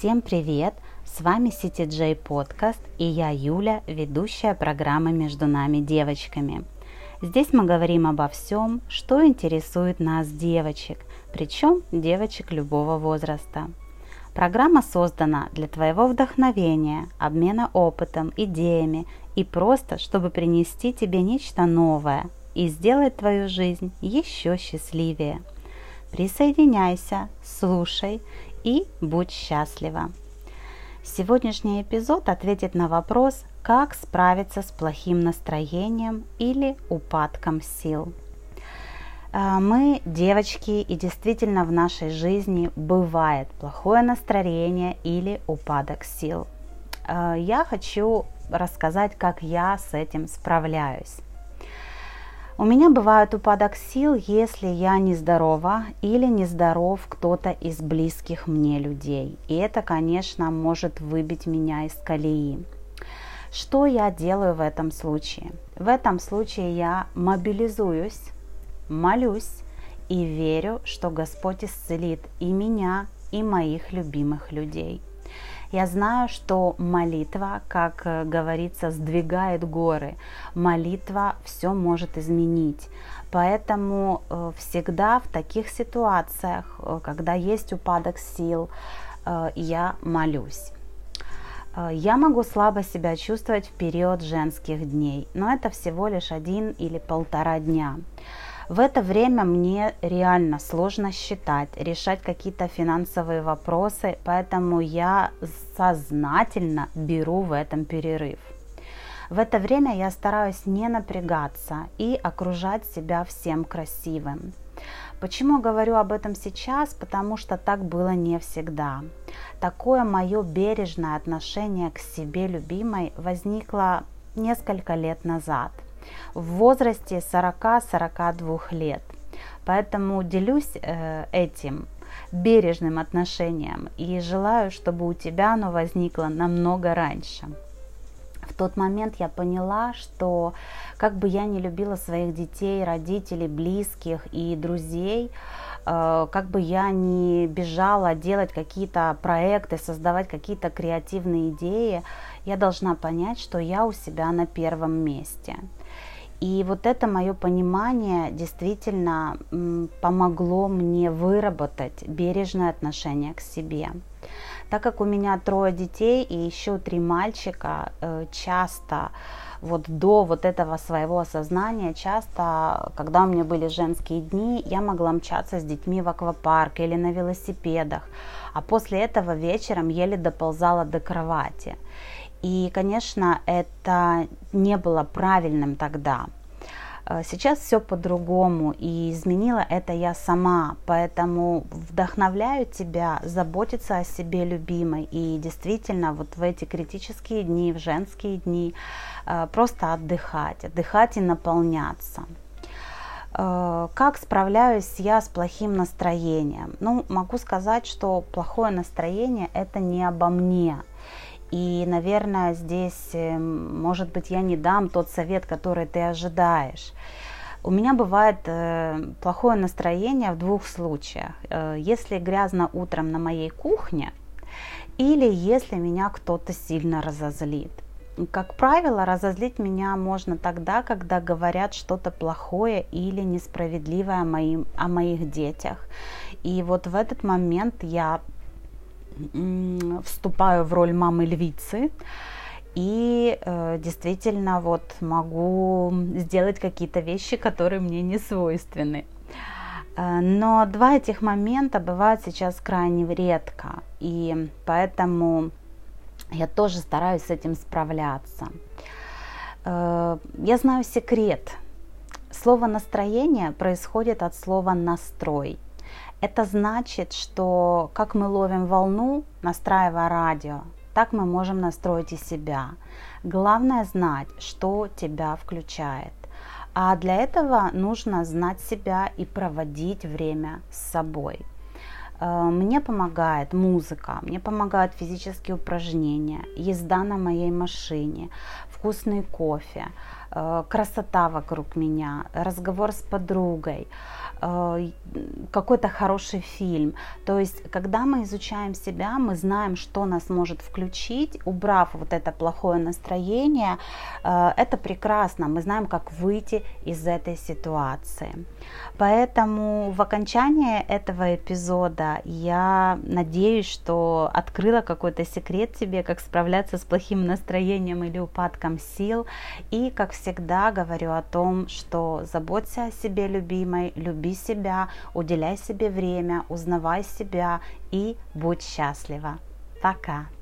Всем привет! С вами CityJ Podcast и я, Юля, ведущая программы «Между нами девочками». Здесь мы говорим обо всем, что интересует нас, девочек, причем девочек любого возраста. Программа создана для твоего вдохновения, обмена опытом, идеями и просто, чтобы принести тебе нечто новое и сделать твою жизнь еще счастливее. Присоединяйся, слушай и будь счастлива. Сегодняшний эпизод ответит на вопрос, как справиться с плохим настроением или упадком сил. Мы, девочки, и действительно в нашей жизни бывает плохое настроение или упадок сил. Я хочу рассказать, как я с этим справляюсь. У меня бывает упадок сил, если я нездорова или нездоров кто-то из близких мне людей. И это, конечно, может выбить меня из колеи. Что я делаю в этом случае? В этом случае я мобилизуюсь, молюсь и верю, что Господь исцелит и меня, и моих любимых людей. Я знаю, что молитва, как говорится, сдвигает горы. Молитва все может изменить. Поэтому всегда в таких ситуациях, когда есть упадок сил, я молюсь. Я могу слабо себя чувствовать в период женских дней, но это всего лишь 1 или 1,5 дня. В это время мне реально сложно считать, решать какие-то финансовые вопросы, поэтому я сознательно беру в этом перерыв. В это время я стараюсь не напрягаться и окружать себя всем красивым. Почему говорю об этом сейчас? Потому что так было не всегда. Такое мое бережное отношение к себе любимой возникло несколько лет назад. В возрасте 40-42 лет. Поэтому делюсь этим бережным отношением и желаю, чтобы у тебя оно возникло намного раньше. В тот момент я поняла, что как бы я не любила своих детей, родителей, близких и друзей, как бы я не бежала делать какие-то проекты, создавать какие-то креативные идеи, я должна понять, что я у себя на первом месте. И вот это мое понимание действительно помогло мне выработать бережное отношение к себе. Так как у меня 3 детей и еще 3 мальчика, часто вот до вот этого своего осознания, часто, когда у меня были женские дни, я могла мчаться с детьми в аквапарк или на велосипедах, а после этого вечером еле доползала до кровати. И, конечно, это не было правильным тогда. Сейчас все по-другому, и изменила это я сама. Поэтому вдохновляю тебя заботиться о себе, любимой. И действительно, вот в эти критические дни, в женские дни, просто отдыхать и наполняться. Как справляюсь я с плохим настроением? Могу сказать, что плохое настроение – это не обо мне. И, наверное, здесь, может быть, я не дам тот совет, который ты ожидаешь. У меня бывает плохое настроение в 2 случаях. Если грязно утром на моей кухне или если меня кто-то сильно разозлит. Как правило, разозлить меня можно тогда, когда говорят что-то плохое или несправедливое о моих детях. И вот в этот момент я вступаю в роль мамы-львицы и действительно вот могу сделать какие-то вещи, которые мне не свойственны. Но 2 этих момента бывают сейчас крайне редко, и поэтому я тоже стараюсь с этим справляться. Я знаю секрет. Слово «настроение» происходит от слова «настрой». Это значит, что как мы ловим волну, настраивая радио, так мы можем настроить и себя. Главное знать, что тебя включает. А для этого нужно знать себя и проводить время с собой. Мне помогает музыка, мне помогают физические упражнения, езда на моей машине, вкусный кофе, красота вокруг меня, разговор с подругой, какой-то хороший фильм. То есть, когда мы изучаем себя, мы знаем, что нас может включить, убрав вот это плохое настроение. Это прекрасно, мы знаем, как выйти из этой ситуации. Поэтому в окончании этого эпизода я надеюсь, что открыла какой-то секрет тебе, как справляться с плохим настроением или упадком сил. И, как всегда, говорю о том, что заботься о себе, любимой, люби себя, уделяй себе время, узнавай себя и будь счастлива. Пока!